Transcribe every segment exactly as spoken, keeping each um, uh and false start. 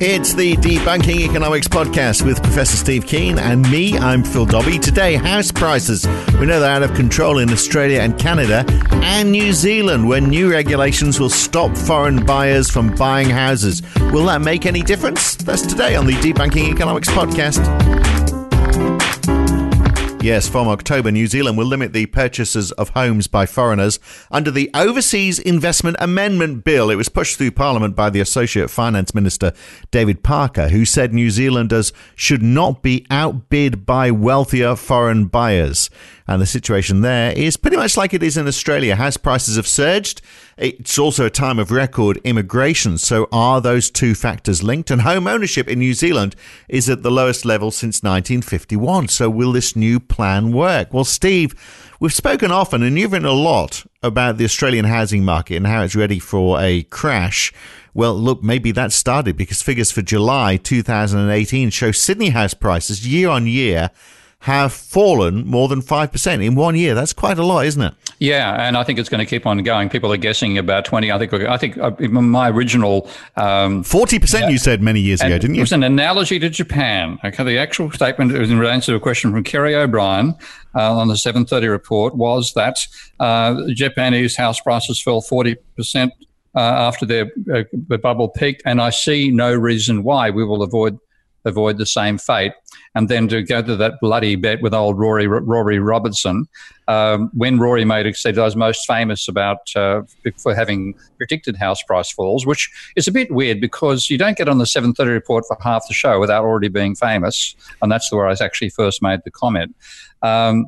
It's the Debunking Economics Podcast with Professor Steve Keen and me, I'm Phil Dobby. Today, house prices. We know they're out of control in Australia and Canada and New Zealand, where new regulations will stop foreign buyers from buying houses. Will that make any difference? That's today on the Debunking Economics Podcast. Yes, from October, New Zealand will limit the purchases of homes by foreigners under the Overseas Investment Amendment Bill. It was pushed through Parliament by the Associate Finance Minister, David Parker, who said New Zealanders should not be outbid by wealthier foreign buyers. And the situation there is pretty much like it is in Australia. House prices have surged. It's also a time of record immigration. So are those two factors linked? And home ownership in New Zealand is at the lowest level since nineteen fifty-one. So will this new plan work? Well, Steve, we've spoken often and you've written a lot about the Australian housing market and how it's ready for a crash. Well, look, maybe that started because figures for July two thousand eighteen show Sydney house prices year on year have fallen more than five percent in one year. That's quite a lot, isn't it? Yeah, and I think it's going to keep on going. People are guessing about twenty. I think I think my original... Um, forty percent yeah, you said many years ago, didn't you? It was an analogy to Japan. Okay, the actual statement was in relation to a question from Kerry O'Brien uh, on the seven thirty report was that uh, Japanese house prices fell forty percent uh, after their uh, the bubble peaked, and I see no reason why we will avoid avoid the same fate. And then to go to that bloody bet with old Rory Rory Robertson, um, when Rory made it, said I was most famous about uh, for having predicted house price falls, which is a bit weird because you don't get on the seven thirty report for half the show without already being famous, and that's where I actually first made the comment. Um,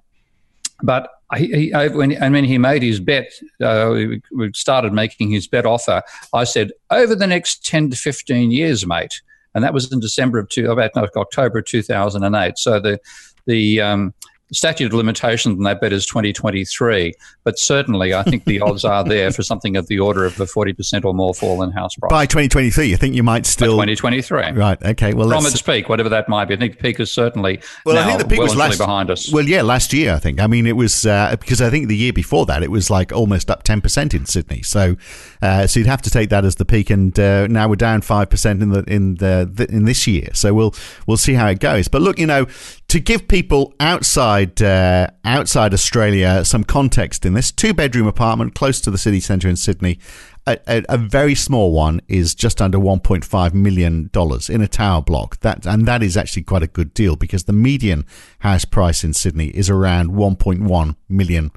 but he, he, when, and when he made his bet, uh, we, we started making his bet offer, I said, over the next ten to fifteen years, mate. And that was in December of two, about no, October two thousand eight. So the the um, statute of limitations on that bet is twenty twenty-three. But certainly, I think the odds are there for something of the order of a forty percent or more fall in house price. By twenty twenty-three, you think you might still... By twenty twenty-three. Right, okay. Well, From let's... its peak, whatever that might be. I think the peak is certainly well, now I think the peak well was last... behind us. Well, yeah, last year, I think. I mean, it was... Uh, because I think the year before that, it was like almost up ten percent in Sydney. So... Uh, so you'd have to take that as the peak, and uh, now we're down five percent in the in the th- in this year. So we'll we'll see how it goes. But look, you know, to give people outside uh, outside Australia some context in this, two bedroom apartment close to the city centre in Sydney, a, a, a very small one is just under one point five million dollars in a tower block. That and that is actually quite a good deal because the median house price in Sydney is around one point one million.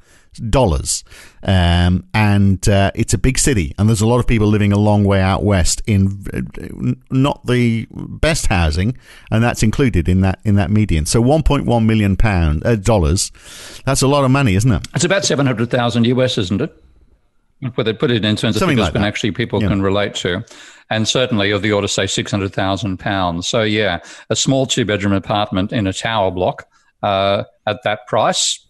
dollars um, and uh, it's a big city and there's a lot of people living a long way out west in uh, not the best housing, and that's included in that in that median. So one point one million pound uh, dollars, that's a lot of money, isn't it? It's about seven hundred thousand U S, isn't it? Where they put it in terms of something like that, actually people yeah. can relate to, and certainly of the order say six hundred thousand pounds. So yeah, a small two bedroom apartment in a tower block uh, at that price.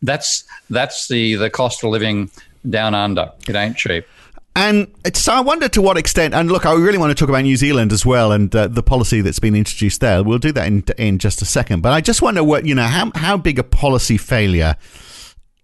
That's that's the, the cost of living down under. It ain't cheap. And so I wonder to what extent, and look, I really want to talk about New Zealand as well and uh, the policy that's been introduced there. We'll do that in in just a second. But I just wonder what, you know, how how big a policy failure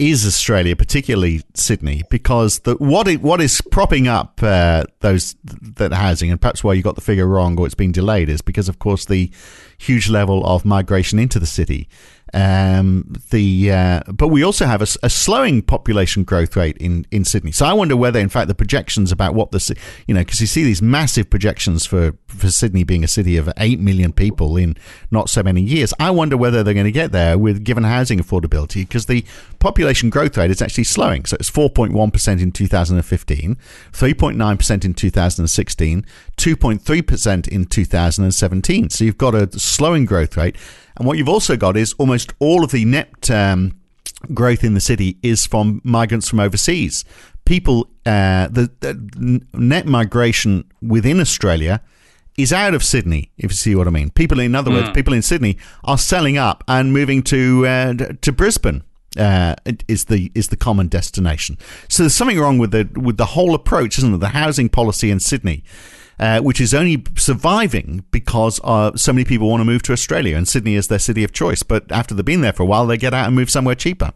is Australia, particularly Sydney, because the, what it, what is propping up uh, those that housing, and perhaps why you got the figure wrong or it's been delayed, is because, of course, the huge level of migration into the city. Um, the uh, but we also have a, a slowing population growth rate in, in Sydney. So I wonder whether, in fact, the projections about what the you know because you see these massive projections for, for Sydney being a city of eight million people in not so many years. I wonder whether they're going to get there with given housing affordability, because the population growth rate is actually slowing. So it's four point one percent in two thousand and fifteen, three point nine percent in two thousand and sixteen, two point three percent in two thousand and seventeen. So you've got a slowing growth rate. And what you've also got is almost all of the net um, growth in the city is from migrants from overseas. People, uh, the, the net migration within Australia is out of Sydney, if you see what I mean. People, in other mm. words, people in Sydney are selling up and moving to uh, to Brisbane. Uh, is the is the common destination. So there's something wrong with the with the whole approach, isn't there? The housing policy in Sydney, uh, which is only surviving because uh, so many people want to move to Australia, and Sydney is their city of choice. But after they've been there for a while, they get out and move somewhere cheaper.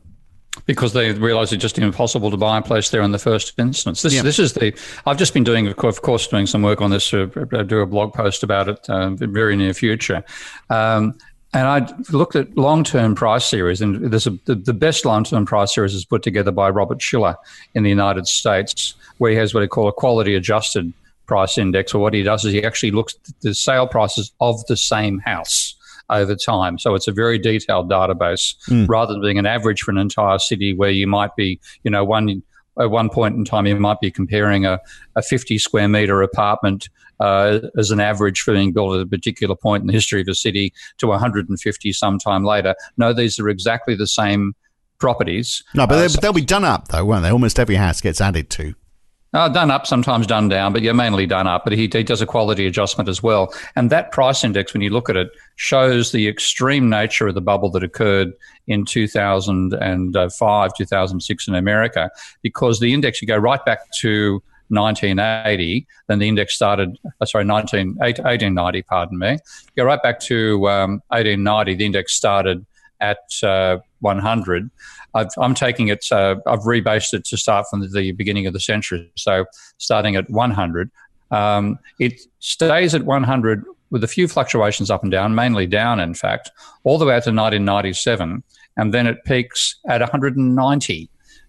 Because they realise it's just impossible to buy a place there in the first instance. This, yeah. this is the. I've just been doing, of course, doing some work on this. I do a blog post about it uh, in very near future. Um, And I looked at long-term price series, and there's a, the, the best long-term price series is put together by Robert Schiller in the United States, where he has what he calls a quality-adjusted price index, or what he does is he actually looks at the sale prices of the same house over time. So it's a very detailed database mm. rather than being an average for an entire city where you might be, you know, one at one point in time you might be comparing a, a fifty-square-metre apartment Uh, as an average for being built at a particular point in the history of a city to one hundred fifty sometime later. No, these are exactly the same properties. No, but uh, so they'll be done up though, won't they? Almost every house gets added to. Uh, done up, sometimes done down, but yeah, mainly done up. But he, he does a quality adjustment as well. And that price index, when you look at it, shows the extreme nature of the bubble that occurred in two thousand five, two thousand six in America, because the index, you go right back to nineteen eighty, then the index started, sorry, nineteen, eighteen ninety, pardon me. Go right back to um, eighteen ninety, the index started at uh, one hundred. I've, I'm taking it, uh, I've rebased it to start from the beginning of the century, so starting at one hundred. Um, it stays at one hundred with a few fluctuations up and down, mainly down, in fact, all the way out to nineteen ninety-seven, and then it peaks at one hundred ninety.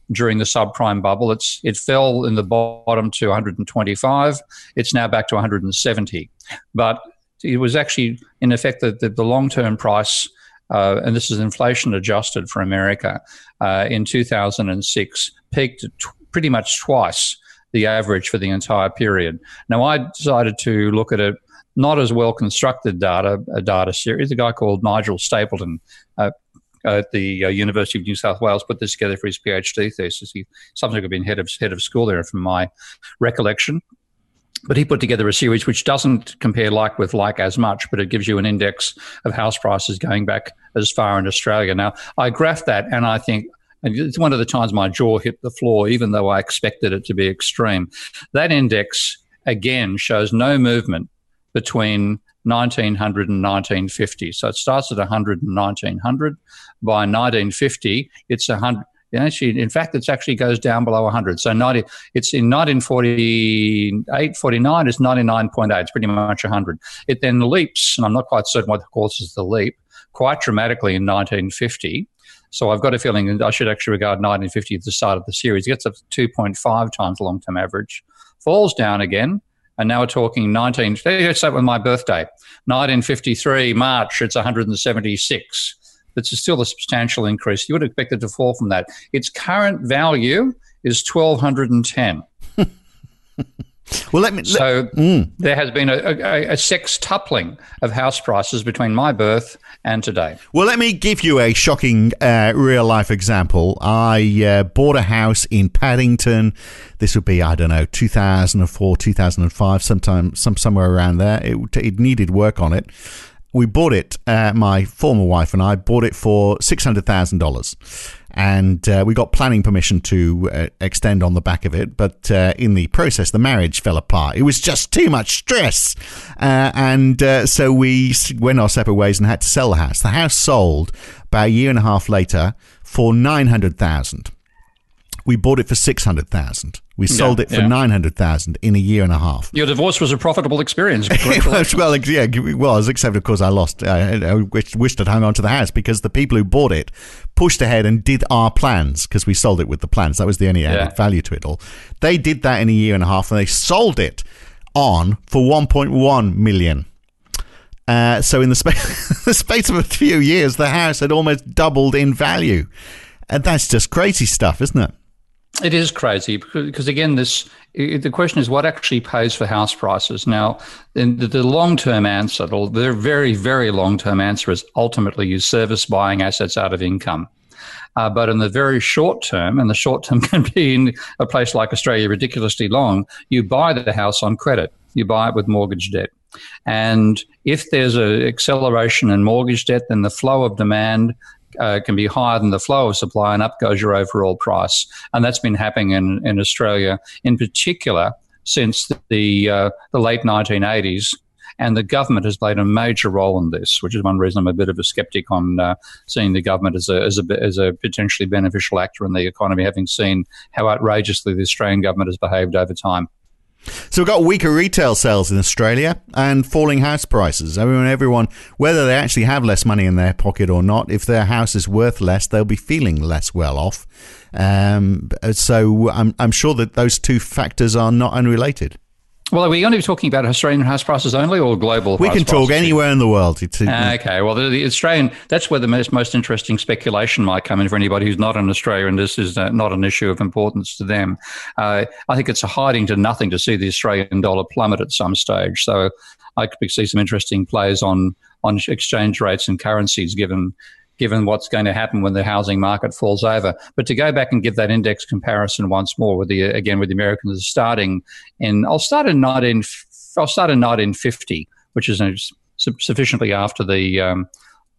During the subprime bubble. It's, it fell in the bottom to one hundred twenty-five. It's now back to one hundred seventy. But it was actually, in effect, the, the, the long-term price, uh, and this is inflation adjusted for America, uh, in two thousand six, peaked at t- pretty much twice the average for the entire period. Now, I decided to look at a not as well-constructed data, a data series. A guy called Nigel Stapleton, uh, at the uh, University of New South Wales, put this together for his PhD thesis. He something had been head of head of school there from my recollection. But he put together a series which doesn't compare like with like as much, but it gives you an index of house prices going back as far in Australia. Now, I graphed that, and I think and it's one of the times my jaw hit the floor, even though I expected it to be extreme. That index, again, shows no movement between nineteen hundred and nineteen fifty. So it starts at one hundred and nineteen hundred. By nineteen fifty, it's one hundred. Actually, in fact, it actually goes down below one hundred. So ninety, it's in nineteen forty-eight, forty-nine, it's ninety-nine point eight. It's pretty much one hundred. It then leaps, and I'm not quite certain what causes the leap, quite dramatically in nineteen fifty. So I've got a feeling that I should actually regard nineteen fifty as the start of the series. It gets up to two point five times the long-term average, falls down again. And now we're talking nineteen. Let's start with my birthday, nineteen fifty-three March. It's one hundred seventy-six. That's still a substantial increase. You would expect it to fall from that. Its current value is one thousand two hundred ten. Well, let me. Let, so mm. there has been a, a, a sextupling of house prices between my birth and today. Well, let me give you a shocking uh, real-life example. I uh, bought a house in Paddington. This would be, I don't know, two thousand four, two thousand five, sometime, some somewhere around there. It, it needed work on it. We bought it. Uh, my former wife and I bought it for six hundred thousand dollars. And uh, we got planning permission to uh, extend on the back of it. But uh, in the process, the marriage fell apart. It was just too much stress. Uh, and uh, so we went our separate ways and had to sell the house. The house sold about a year and a half later for nine hundred thousand dollars. We bought it for six hundred thousand dollars. We sold yeah, it for yeah. nine hundred thousand dollars in a year and a half. Your divorce was a profitable experience. It was, well, yeah, it was, except, of course, I lost. I, I wished I'd hung on to the house because the people who bought it pushed ahead and did our plans because we sold it with the plans. That was the only added yeah. value to it all. They did that in a year and a half, and they sold it on for one point one million dollars. Uh, so in the, spa- the space of a few years, the house had almost doubled in value. And that's just crazy stuff, isn't it? It is crazy because, again, this the question is what actually pays for house prices. Now, the long-term answer, the very, very long-term answer is ultimately you service buying assets out of income. Uh, but in the very short term, and the short term can be in a place like Australia ridiculously long, you buy the house on credit. You buy it with mortgage debt. And if there's an acceleration in mortgage debt, then the flow of demand Uh, can be higher than the flow of supply, and up goes your overall price. And that's been happening in, in Australia in particular since the uh, the late nineteen eighties. And the government has played a major role in this, which is one reason I'm a bit of a skeptic on uh, seeing the government as a, as, a, as a potentially beneficial actor in the economy, having seen how outrageously the Australian government has behaved over time. So we've got weaker retail sales in Australia and falling house prices. Everyone, everyone, whether they actually have less money in their pocket or not, if their house is worth less, they'll be feeling less well off. Um, so I'm, I'm sure that those two factors are not unrelated. Well, are we going to be talking about Australian house prices only, or global we house prices? We can talk anywhere in the world. It's, it's, uh, okay. Well, the, the Australian, that's where the most, most interesting speculation might come in for anybody who's not in Australia, and this is uh, not an issue of importance to them. Uh, I think it's a hiding to nothing to see the Australian dollar plummet at some stage. So I could see some interesting plays on, on exchange rates and currencies given given what's going to happen when the housing market falls over. But to go back and give that index comparison once more, with the again with the Americans starting in, I'll start in nineteen, I'll start in nineteen fifty, which is sufficiently after the um,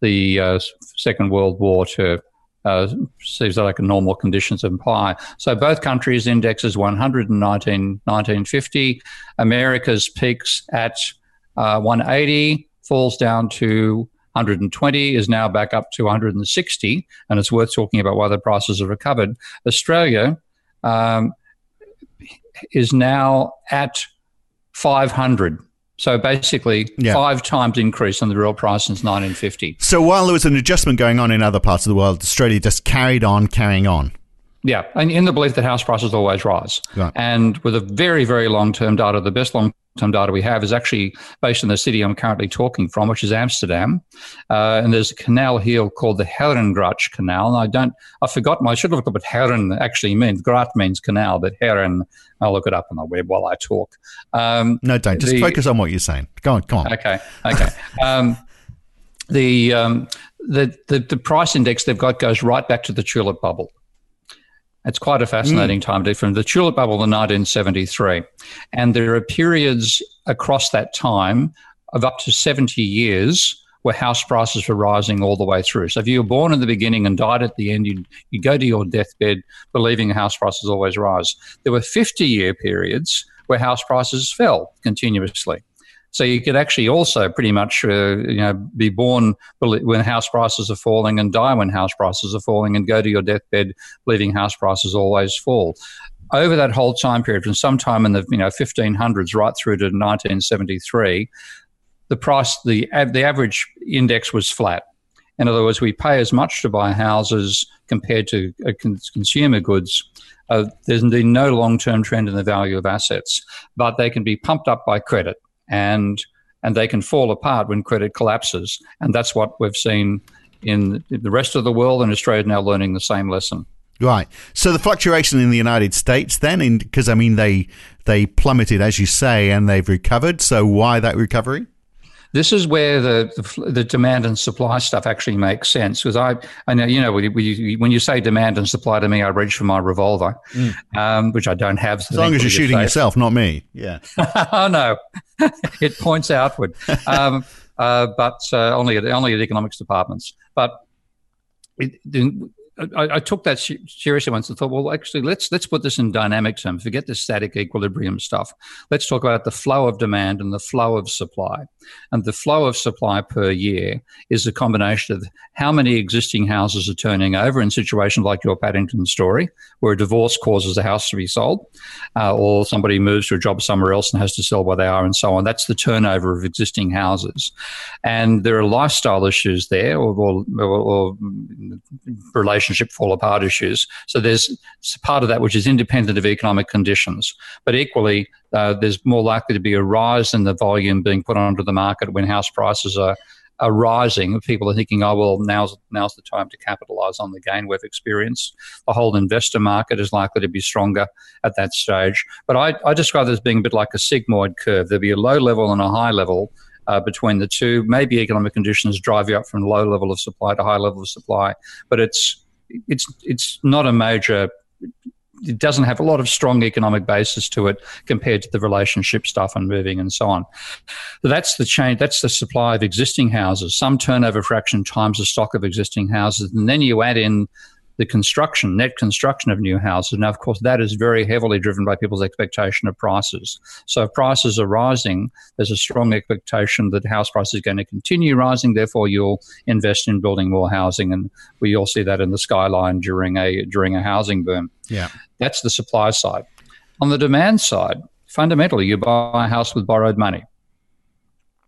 the uh, Second World War to uh, seems like normal conditions imply. So both countries' indexes one hundred in nineteen fifty. America's peaks at uh, one eighty, falls down to one hundred twenty, is now back up to one hundred sixty, and it's worth talking about why the prices have recovered. Australia um, is now at five hundred. So basically, yeah. five times increase in the real price since nineteen fifty. So while there was an adjustment going on in other parts of the world, Australia just carried on carrying on. Yeah, and in the belief that house prices always rise. Right. And with a very, very long-term data, the best long-term data we have is actually based on the city I'm currently talking from, which is Amsterdam. Uh, and there's a canal here called the Herengracht Canal. And I don't, I forgot, I should have looked up what Heren actually means. Gracht means canal, but Heren, I'll look it up on the web while I talk. Um, no, don't. Just the, focus on what you're saying. Go on, come on. Okay, okay. um, the, um, the, the, the price index they've got goes right back to the tulip bubble. It's quite a fascinating mm. time to from the tulip bubble in nineteen seventy-three. And there are periods across that time of up to seventy years where house prices were rising all the way through. So if you were born in the beginning and died at the end, you you go to your deathbed believing house prices always rise. There were fifty-year periods where house prices fell continuously. So you could actually also pretty much, uh, you know, be born when house prices are falling and die when house prices are falling and go to your deathbed believing house prices always fall. Over that whole time period, from sometime in the you know fifteen hundreds right through to nineteen seventy-three, the price, the the average index was flat. In other words, we pay as much to buy houses compared to uh, con- consumer goods. Uh, there's indeed no long-term trend in the value of assets, but they can be pumped up by credit. And and they can fall apart when credit collapses. And that's what we've seen in the rest of the world, and Australia is now learning the same lesson. Right. So the fluctuation in the United States then, because, I mean, they they plummeted, as you say, and they've recovered. So why that recovery? This is where the, the the demand and supply stuff actually makes sense, because I I know you know when you, when you say demand and supply to me, I reach for my revolver, mm. um, which I don't have. As long as you're shooting yourself, not me. Yeah. Oh no, it points outward, um, uh, but uh, only at only at economics departments. But it, the, I, I took that seriously once and thought, well, actually, let's let's put this in dynamic terms. Forget the static equilibrium stuff. Let's talk about the flow of demand and the flow of supply. And the flow of supply per year is a combination of how many existing houses are turning over in situations like your Paddington story, where a divorce causes a house to be sold, uh, or somebody moves to a job somewhere else and has to sell where they are and so on. That's the turnover of existing houses. And there are lifestyle issues there, or, or, or, or relations fall apart issues. So there's part of that which is independent of economic conditions. But equally, uh, there's more likely to be a rise in the volume being put onto the market when house prices are, are rising. People are thinking, oh, well, now's, now's the time to capitalise on the gain we've experienced. The whole investor market is likely to be stronger at that stage. But I, I describe this as being a bit like a sigmoid curve. There'll be a low level and a high level. Uh, between the two, maybe economic conditions drive you up from low level of supply to high level of supply. But it's it's it's not a major, it doesn't have a lot of strong economic basis to it compared to the relationship stuff and moving and so on. So that's the change, that's the supply of existing houses, some turnover fraction times the stock of existing houses, and then you add in the construction, net construction of new houses. Now, of course, that is very heavily driven by people's expectation of prices. So if prices are rising, there's a strong expectation that house prices are going to continue rising. Therefore, you'll invest in building more housing. And we all see that in the skyline during a during a housing boom. Yeah, that's the supply side. On the demand side, fundamentally, you buy a house with borrowed money.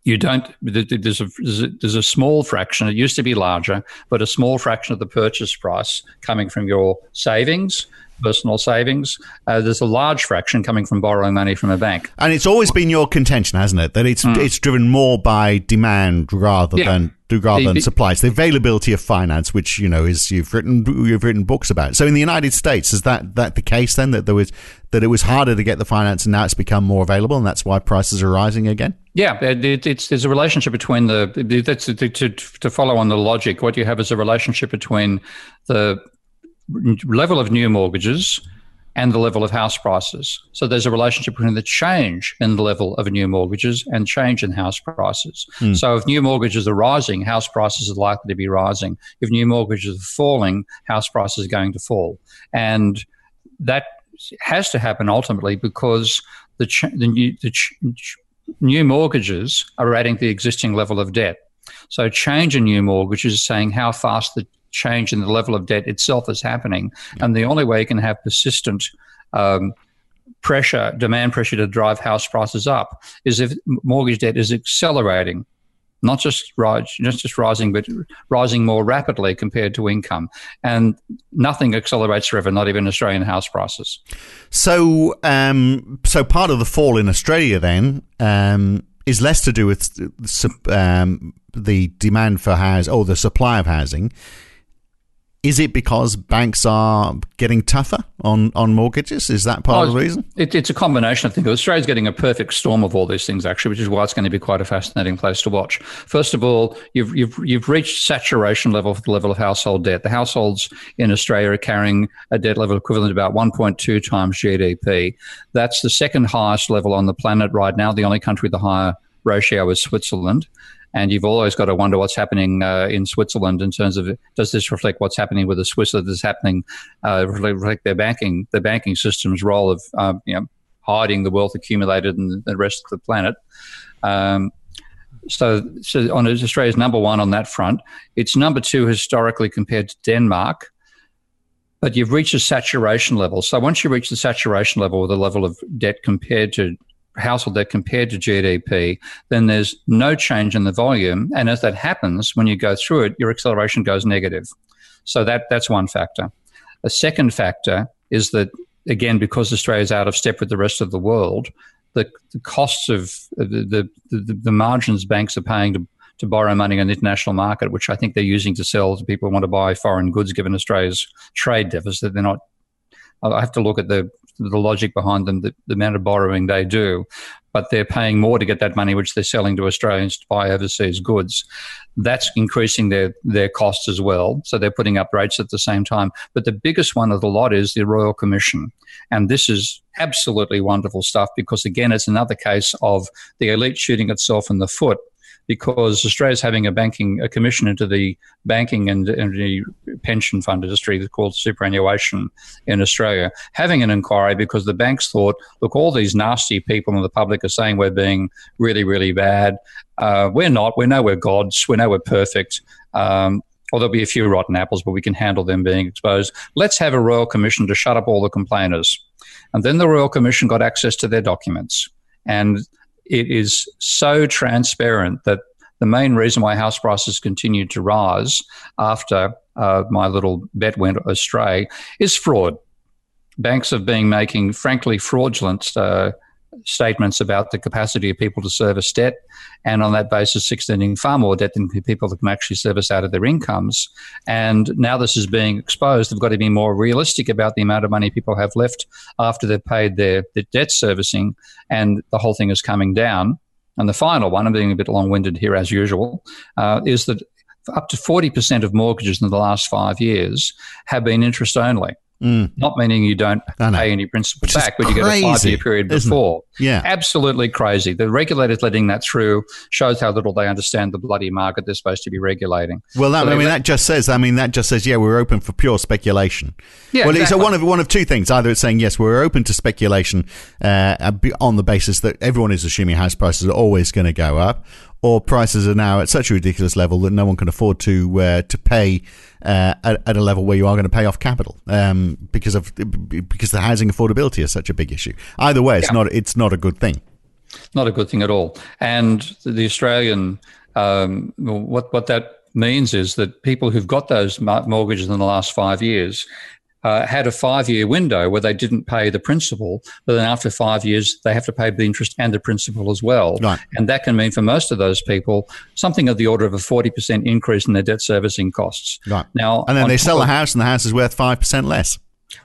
You don't, there's a, there's a small fraction, it used to be larger, but a small fraction of the purchase price coming from your savings, personal savings. Uh, there's a large fraction coming from borrowing money from a bank. And it's always been your contention, hasn't it, that it's mm. it's driven more by demand rather yeah. than rather than supply. It's the availability of finance, which, you know, is you've written you've written books about. So in the United States, is that, that the case then, that there was that it was harder to get the finance and now it's become more available and that's why prices are rising again? Yeah, it, it's there's a relationship between the that's to, to to follow on the logic. What you have is a relationship between the level of new mortgages and the level of house prices. So there's a relationship between the change in the level of new mortgages and change in house prices. Mm. So if new mortgages are rising, house prices are likely to be rising. If new mortgages are falling, house prices are going to fall. And that has to happen ultimately because the ch- the, new, the ch- new mortgages are adding to the existing level of debt. So change in new mortgages is saying how fast the change in the level of debt itself is happening. And the only way you can have persistent um, pressure, demand pressure to drive house prices up is if mortgage debt is accelerating, not just rise, not just rising, but rising more rapidly compared to income. And nothing accelerates forever, not even Australian house prices. So, um, so part of the fall in Australia then um, is less to do with um, the demand for house or the supply of housing. Is it because banks are getting tougher on, on mortgages? Is that part oh, of the reason? It, it's a combination of things. Australia's getting a perfect storm of all these things, actually, which is why it's going to be quite a fascinating place to watch. First of all, you've you've you've reached saturation level for the level of household debt. The households in Australia are carrying a debt level equivalent to about one point two times G D P. That's the second highest level on the planet right now. The only country with the higher ratio is Switzerland. And you've always got to wonder what's happening uh, in Switzerland in terms of, does this reflect what's happening with the Swiss? Does this happening uh, reflect their banking, the banking system's role of um, you know, hiding the wealth accumulated in the rest of the planet? Um, so, so on Australia's number one on that front. It's number two historically compared to Denmark. But you've reached a saturation level. So once you reach the saturation level, the level of debt compared to household debt compared to G D P, then there's no change in the volume. And as that happens, when you go through it, your acceleration goes negative. So that that's one factor. A second factor is that, again, because Australia is out of step with the rest of the world, the, the costs of the, the, the, the margins banks are paying to, to borrow money on the international market, which I think they're using to sell to people who want to buy foreign goods, given Australia's trade deficit. They're not, I have to look at the the logic behind them, the, the amount of borrowing they do, but they're paying more to get that money which they're selling to Australians to buy overseas goods. That's increasing their, their costs as well. So they're putting up rates at the same time. But the biggest one of the lot is the Royal Commission. And this is absolutely wonderful stuff because, again, it's another case of the elite shooting itself in the foot because Australia's having a banking a commission into the banking and, and the pension fund industry that's called superannuation in Australia, having an inquiry because the banks thought, look, all these nasty people in the public are saying we're being really, really bad. Uh, we're not. We know we're gods. We know we're perfect. Um, or there'll be a few rotten apples, but we can handle them being exposed. Let's have a Royal Commission to shut up all the complainers. And then the Royal Commission got access to their documents. And it is so transparent that the main reason why house prices continued to rise after uh, my little bet went astray is fraud. Banks have been making, frankly, fraudulent uh, statements about the capacity of people to service debt, and on that basis extending far more debt than people that can actually service out of their incomes. And now this is being exposed. They've got to be more realistic about the amount of money people have left after they've paid their, their debt servicing, and the whole thing is coming down. And the final one, I'm being a bit long-winded here as usual, uh, is that up to forty percent of mortgages in the last five years have been interest only. Mm. Not meaning you don't pay any principal Which back when you get a five-year period before. Yeah. Absolutely crazy. The regulators letting that through shows how little they understand the bloody market they're supposed to be regulating. Well, that, so I mean, that just says, I mean, that just says, yeah, we're open for pure speculation. Yeah, well, exactly. It's a one of one of two things. Either it's saying, yes, we're open to speculation uh, on the basis that everyone is assuming house prices are always going to go up, or prices are now at such a ridiculous level that no one can afford to uh, to pay uh, at, at a level where you are going to pay off capital um, because of because the housing affordability is such a big issue. Either way, it's yeah. not it's not a good thing. Not a good thing at all. And the Australian um, what what that means is that people who've got those mortgages in the last five years. Uh, had a five-year window where they didn't pay the principal, but then after five years, they have to pay the interest and the principal as well. Right. And that can mean for most of those people something of the order of a forty percent increase in their debt servicing costs. Right. Now, and then they sell the house and the house is worth five percent less.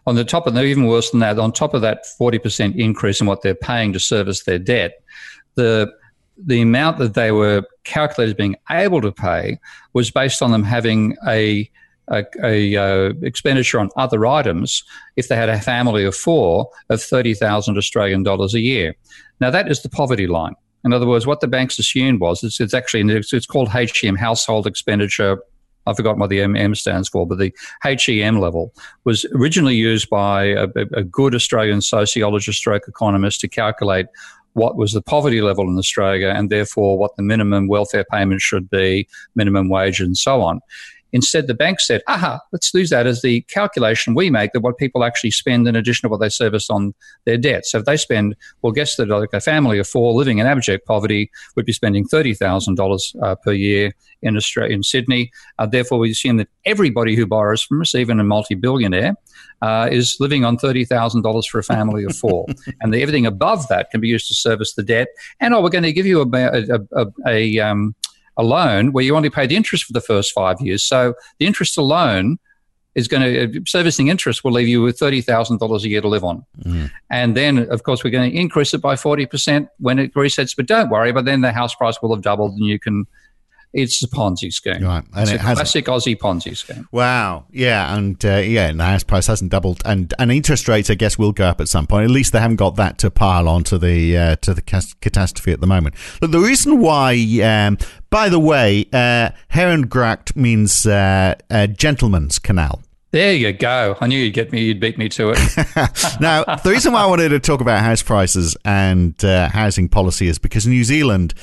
On the top, and even worse than that, on top of that forty percent increase in what they're paying to service their debt, the the amount that they were calculated as being able to pay was based on them having a A, a uh, expenditure on other items if they had a family of four of thirty thousand Australian dollars a year. Now, that is the poverty line. In other words, what the banks assumed was it's, it's actually it's, it's called H E M, household expenditure. I've forgotten what the M stands for, but the H E M level was originally used by a, a good Australian sociologist stroke economist to calculate what was the poverty level in Australia and therefore what the minimum welfare payment should be, minimum wage and so on. Instead, the bank said, aha, let's use that as the calculation we make that what people actually spend in addition to what they service on their debt. So if they spend, well, guess that like a family of four living in abject poverty would be spending thirty thousand dollars uh, per year in Australia, in Sydney. Uh, therefore, we assume that everybody who borrows from us, even a multi-billionaire, uh, is living on thirty thousand dollars for a family of four. And the, everything above that can be used to service the debt. And, oh, we're going to give you a... a, a, a um, a loan where you only pay the interest for the first five years. So the interest alone is going to, servicing interest will leave you with thirty thousand dollars a year to live on. Mm. And then, of course, we're going to increase it by forty percent when it resets, but don't worry, but then the house price will have doubled and you can, it's a Ponzi scheme. Right. And it's it a classic Aussie Ponzi scheme. Wow. Yeah. And uh, yeah, and the house price hasn't doubled. And, and interest rates, I guess, will go up at some point. At least they haven't got that to pile on to the, uh, to the catastrophe at the moment. But the reason why... Um, By the way, uh, Herengracht means uh, uh, gentleman's canal. There you go. I knew you'd get me. You'd beat me to it. Now, the reason why I wanted to talk about house prices and uh, housing policy is because New Zealand,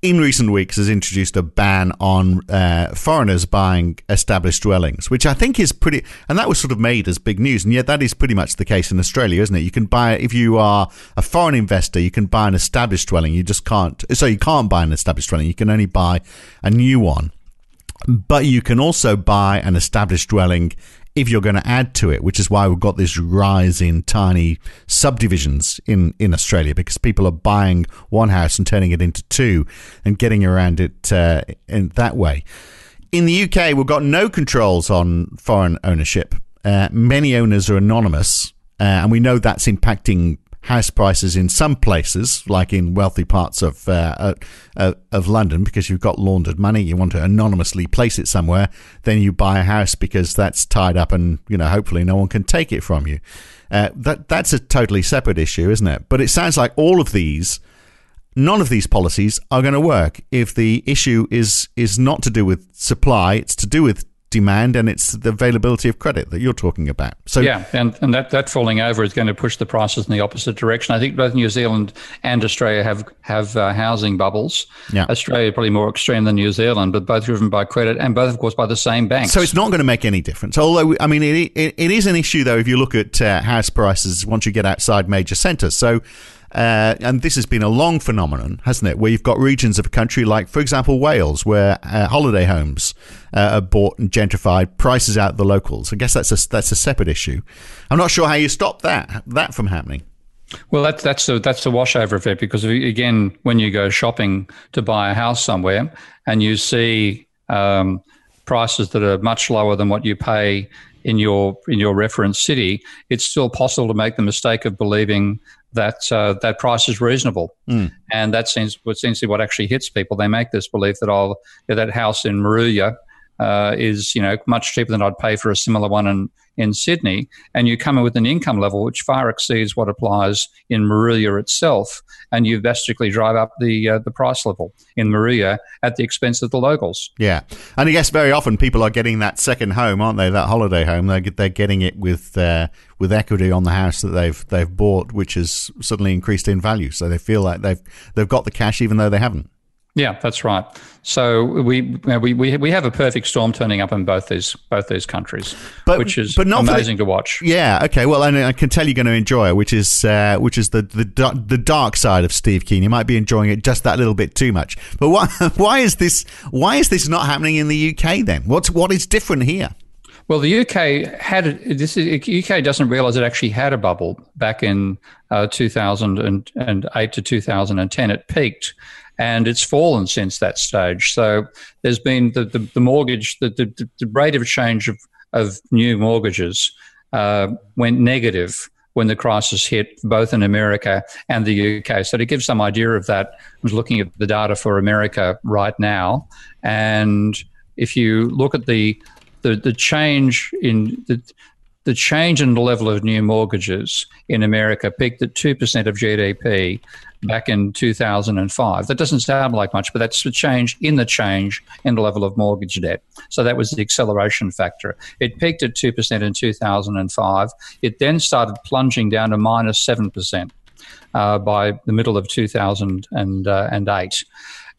in recent weeks, has introduced a ban on uh, foreigners buying established dwellings, which I think is pretty. And that was sort of made as big news, and yet that is pretty much the case in Australia, isn't it? You can buy, if you are a foreign investor, you can buy an established dwelling. You just can't. So you can't buy an established dwelling. You can only buy a new one, but you can also buy an established dwelling if you're going to add to it, which is why we've got this rise in tiny subdivisions in, in Australia, because people are buying one house and turning it into two and getting around it uh, in that way. In the U K, we've got no controls on foreign ownership. Uh, many owners are anonymous, uh, and we know that's impacting house prices in some places, like in wealthy parts of uh, uh, of London, because you've got laundered money, you want to anonymously place it somewhere, then you buy a house because that's tied up and, you know, hopefully no one can take it from you. Uh, that that's a totally separate issue, isn't it? But it sounds like all of these, none of these policies are going to work if the issue is is not to do with supply, it's to do with demand, and it's the availability of credit that you're talking about. So yeah, and, and that, that falling over is going to push the prices in the opposite direction. I think both New Zealand and Australia have, have uh, housing bubbles. Yeah. Australia probably more extreme than New Zealand, but both driven by credit and both, of course, by the same banks. So it's not going to make any difference. Although, I mean, it it, it is an issue, though, if you look at uh, house prices once you get outside major centres. So Uh, and this has been a long phenomenon, hasn't it, where you've got regions of a country like, for example, Wales, where uh, holiday homes uh, are bought and gentrified, prices out the locals. I guess that's a, that's a separate issue. I'm not sure how you stop that that from happening. Well, that's that's the that's the washover effect, because, again, when you go shopping to buy a house somewhere and you see um, prices that are much lower than what you pay in your in your reference city, it's still possible to make the mistake of believing that uh, that price is reasonable. Mm. And that seems what seems to be what actually hits people. They make this belief that oh, that house in Moruya uh, is, you know, much cheaper than I'd pay for a similar one in, in Sydney. And you come in with an income level which far exceeds what applies in Moruya itself, and you drastically drive up the uh, the price level in Moruya at the expense of the locals. Yeah. And I guess very often people are getting that second home, aren't they, that holiday home. They're, they're getting it with uh, with equity on the house that they've they've bought, which has suddenly increased in value. So they feel like they've they've got the cash even though they haven't. Yeah, that's right. So we we we have a perfect storm turning up in both these both these countries, but, which is but not amazing the, to watch. Yeah. Okay. Well, and I can tell you're going to enjoy it, which is uh, which is the, the the dark side of Steve Keen. You might be enjoying it just that little bit too much. But why why is this why is this not happening in the U K then? What's what is different here? Well, the U K had this. U K doesn't realise it actually had a bubble back in uh, two thousand eight to two thousand ten. It peaked, and it's fallen since that stage. So there's been the the, the mortgage, the, the the rate of change of of new mortgages uh, went negative when the crisis hit, both in America and the U K. So to give some idea of that, I was looking at the data for America right now, and if you look at the The, the change in the, the change in the level of new mortgages in America peaked at two percent of G D P back in two thousand five. That doesn't sound like much, but that's the change in the change in the level of mortgage debt. So that was the acceleration factor. It peaked at two percent in two thousand five. It then started plunging down to minus seven percent uh, by the middle of two thousand eight.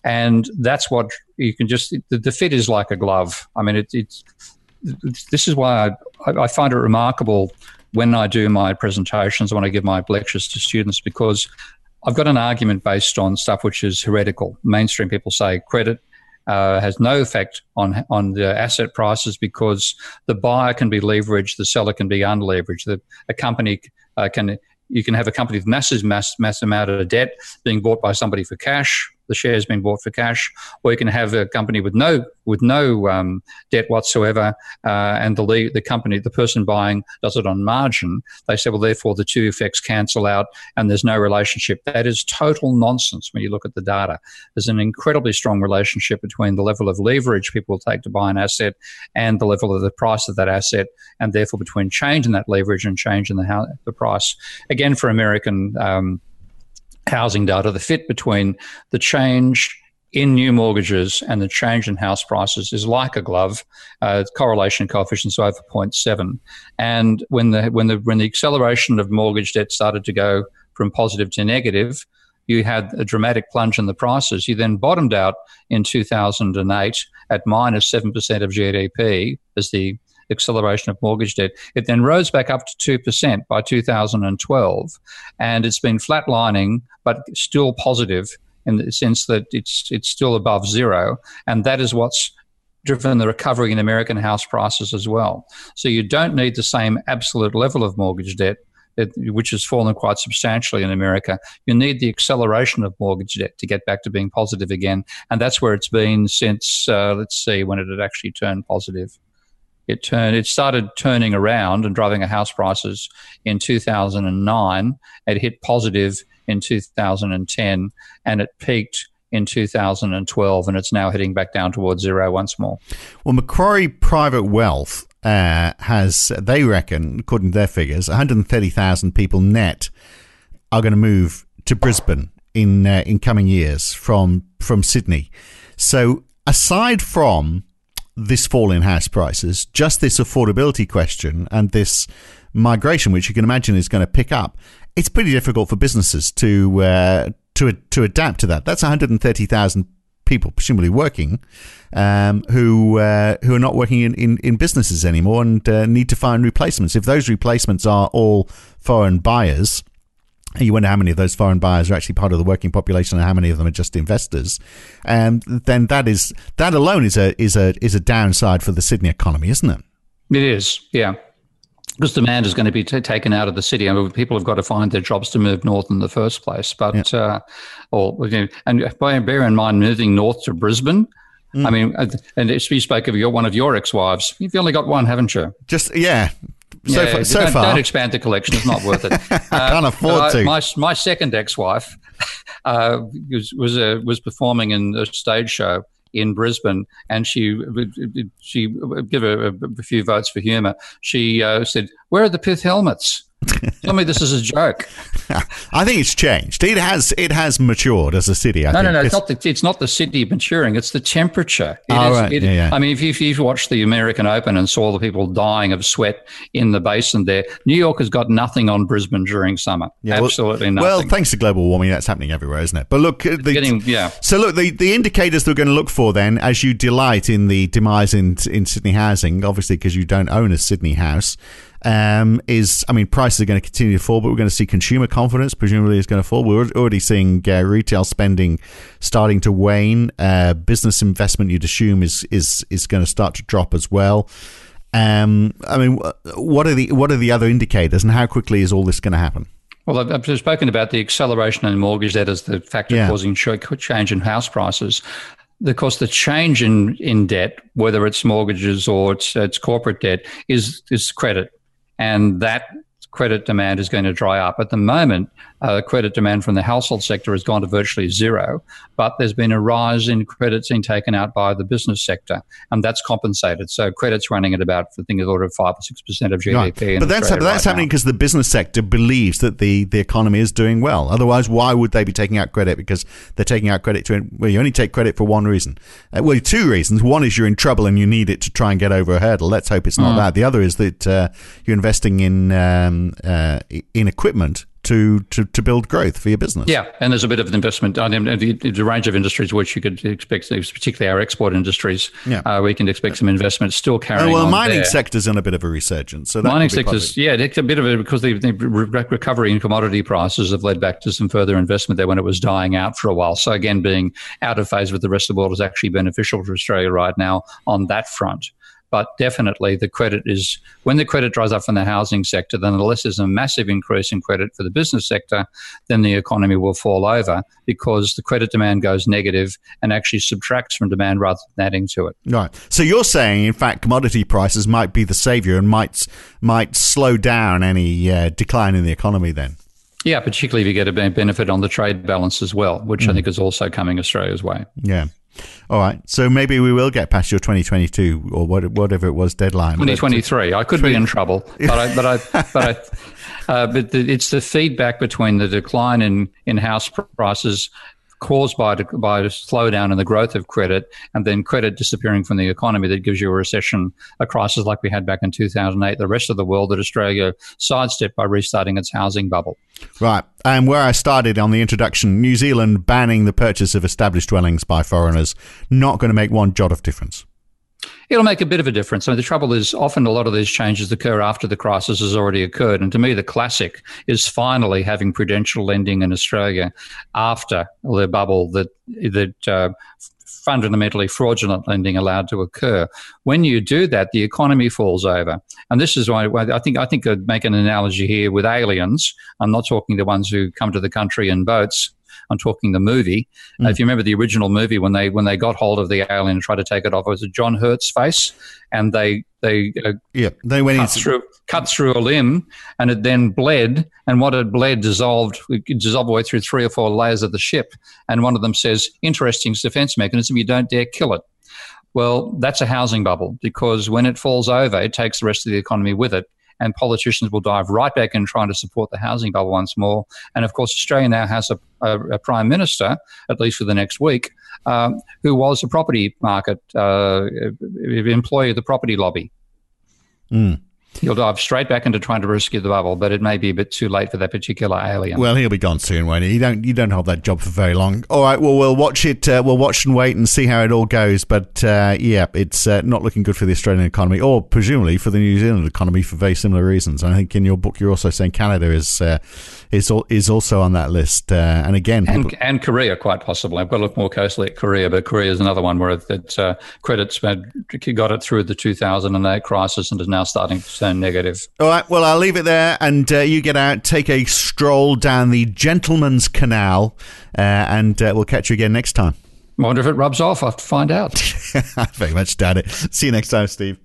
And that's what you can just – the fit is like a glove. I mean, it, it's, it's this is why I, I find it remarkable when I do my presentations, when I give my lectures to students, because I've got an argument based on stuff which is heretical. Mainstream people say credit uh, has no effect on on the asset prices because the buyer can be leveraged, the seller can be unleveraged, the, a company uh, can – you can have a company with massive, mass, mass amount of debt being bought by somebody for cash. The share's been bought for cash, or you can have a company with no with no um, debt whatsoever, uh, and the lead, the company, the person buying, does it on margin. They say, well, therefore the two effects cancel out, and there's no relationship. That is total nonsense when you look at the data. There's an incredibly strong relationship between the level of leverage people will take to buy an asset and the level of the price of that asset, and therefore between change in that leverage and change in the the price. Again, for American Um, housing data, the fit between the change in new mortgages and the change in house prices is like a glove. Uh, correlation coefficients over zero point seven, and when the when the when the acceleration of mortgage debt started to go from positive to negative, you had a dramatic plunge in the prices. You then bottomed out in two thousand eight at minus seven percent of G D P as the acceleration of mortgage debt. It then rose back up to two percent by two thousand twelve, and it's been flatlining but still positive in the sense that it's it's still above zero, and that is what's driven the recovery in American house prices as well. So you don't need the same absolute level of mortgage debt, which has fallen quite substantially in America. You need the acceleration of mortgage debt to get back to being positive again, and that's where it's been since, uh, let's see, when it had actually turned positive. It turned. It started turning around and driving house prices in two thousand nine. It hit positive in two thousand ten, and it peaked in two thousand twelve, and it's now heading back down towards zero once more. Well, Macquarie Private Wealth uh, has, they reckon, according to their figures, one hundred thirty thousand people net are going to move to Brisbane in uh, in coming years from from Sydney. So aside from this fall in house prices, just this affordability question and this migration, which you can imagine is going to pick up, it's pretty difficult for businesses to uh, to to adapt to that. That's one hundred thirty thousand people, presumably working, um, who uh, who are not working in, in, in businesses anymore and uh, need to find replacements. If those replacements are all foreign buyers, and you wonder how many of those foreign buyers are actually part of the working population and how many of them are just investors, and um, then that is that alone is a is a is a downside for the Sydney economy, isn't it? It is, yeah. Because demand is going to be t- taken out of the city. I mean, people have got to find their jobs to move north in the first place. But, yeah. uh, or, and bear in mind, moving north to Brisbane Mm. I mean, and you spoke of your, one of your ex-wives. You've only got one, haven't you? Just, yeah. So yeah, far. So don't, far. Don't expand the collection. It's not worth it. I uh, can't afford I, to. My, my second ex-wife uh, was was, uh, was performing in a stage show in Brisbane, and she she give her a few votes for humour. She uh, said, "Where are the pith helmets? Tell me this is a joke." I think it's changed. It has it has matured as a city. I no, think. no, no, it's, it's not the it's not the city maturing. It's the temperature. It oh, is, right. it, yeah, yeah. I mean, if you've, you've watched the American Open and saw the people dying of sweat in the basin there, New York has got nothing on Brisbane during summer. Yeah, absolutely well, nothing. Well, thanks to global warming, that's happening everywhere, isn't it? But look, the, getting, yeah. So look, the, the indicators that we're going to look for then, as you delight in the demise in in Sydney housing, obviously because you don't own a Sydney house. Um, is I mean prices are going to continue to fall, but we're going to see consumer confidence presumably is going to fall. We're already seeing uh, retail spending starting to wane. Uh, business investment, you'd assume, is is is going to start to drop as well. Um, I mean, what are the what are the other indicators, and how quickly is all this going to happen? Well, I've spoken about the acceleration in mortgage debt as the factor yeah. causing change in house prices. Of course, the change in, in debt, whether it's mortgages or it's it's corporate debt, is is credit. And that credit demand is going to dry up. At the moment, uh, credit demand from the household sector has gone to virtually zero, but there's been a rise in credits being taken out by the business sector, and that's compensated. So credit's running at about, I think, the order of five or six percent of G D P. Right. But that's Australia that's right happening because the business sector believes that the the economy is doing well. Otherwise, why would they be taking out credit? Because they're taking out credit to well, you only take credit for one reason. Uh, well, two reasons. One is you're in trouble and you need it to try and get over a hurdle. Let's hope it's not mm. that. The other is that uh, you're investing in um, uh, in equipment. To, to, to build growth for your business. Yeah, and there's a bit of an investment. I mean, there's a range of industries which you could expect, particularly our export industries, yeah. uh, we can expect some investment still carrying oh, well, on Well, mining there. sector's in a bit of a resurgence. So that mining sector's, yeah, it's a bit of a, because the, the recovery in commodity prices have led back to some further investment there when it was dying out for a while. So again, being out of phase with the rest of the world is actually beneficial to Australia right now on that front. But definitely the credit is, when the credit dries up in the housing sector, then unless there's a massive increase in credit for the business sector, then the economy will fall over because the credit demand goes negative and actually subtracts from demand rather than adding to it. Right. So you're saying, in fact, commodity prices might be the savior and might might slow down any uh, decline in the economy then? Yeah, particularly if you get a benefit on the trade balance as well, which mm. I think is also coming Australia's way. Yeah. All right, so maybe we will get past your twenty twenty-two or whatever it was deadline. twenty twenty-three, I could be in trouble, but I, but I, but I, uh, but the, it's the feedback between the decline in, in house prices caused by by a slowdown in the growth of credit, and then credit disappearing from the economy that gives you a recession, a crisis like we had back in two thousand eight. The rest of the world that Australia sidestepped by restarting its housing bubble. Right. And where I started on the introduction, New Zealand banning the purchase of established dwellings by foreigners, not going to make one jot of difference. It'll make a bit of a difference. I mean, the trouble is often a lot of these changes occur after the crisis has already occurred. And to me, the classic is finally having prudential lending in Australia after the bubble that that uh, fundamentally fraudulent lending allowed to occur. When you do that, the economy falls over. And this is why I think I think I'd make an analogy here with aliens. I'm not talking the ones who come to the country in boats. I'm talking the movie. Mm. If you remember the original movie, when they when they got hold of the alien and tried to take it off, it was John Hurt's face, and they they uh, yeah they went cut into- through cut through a limb, and it then bled, and what it bled dissolved it dissolved away through three or four layers of the ship, and one of them says, "Interesting defense mechanism. You don't dare kill it." Well, that's a housing bubble, because when it falls over, it takes the rest of the economy with it. And politicians will dive right back in trying to support the housing bubble once more. And, of course, Australia now has a, a, a prime minister, at least for the next week, um, who was a property market uh, employee of the property lobby. Mm. He'll dive straight back into trying to rescue the bubble, but it may be a bit too late for that particular alien. Well, he'll be gone soon, won't he? You don't, you don't hold that job for very long. All right, well, we'll watch it. Uh, we'll watch and wait and see how it all goes. But, uh, yeah, it's uh, not looking good for the Australian economy, or presumably for the New Zealand economy for very similar reasons. I think in your book you're also saying Canada is uh, is, is also on that list. Uh, and, again... And, people- and Korea, quite possibly. I've got to look more closely at Korea, but Korea is another one where it, uh, credits got it through the two thousand eight crisis and is now starting to negative. All right, well, I'll leave it there, and uh, you get out, take a stroll down the Gentleman's Canal, uh, and uh, we'll catch you again next time. I wonder if it rubs off. I'll find out. I very much doubt it. See you next time, Steve.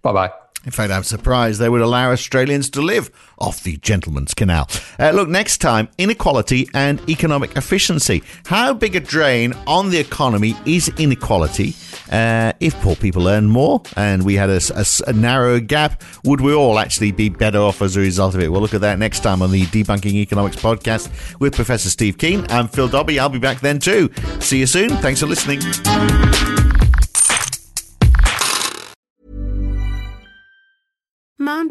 Bye-bye. In fact, I'm surprised they would allow Australians to live off the Gentleman's Canal. Uh, look, next time, inequality and economic efficiency. How big a drain on the economy is inequality? Uh, if poor people earn more and we had a, a, a narrow gap, would we all actually be better off as a result of it? We'll look at that next time on the Debunking Economics Podcast with Professor Steve Keen. I'm Phil Dobby. I'll be back then too. See you soon. Thanks for listening. Mom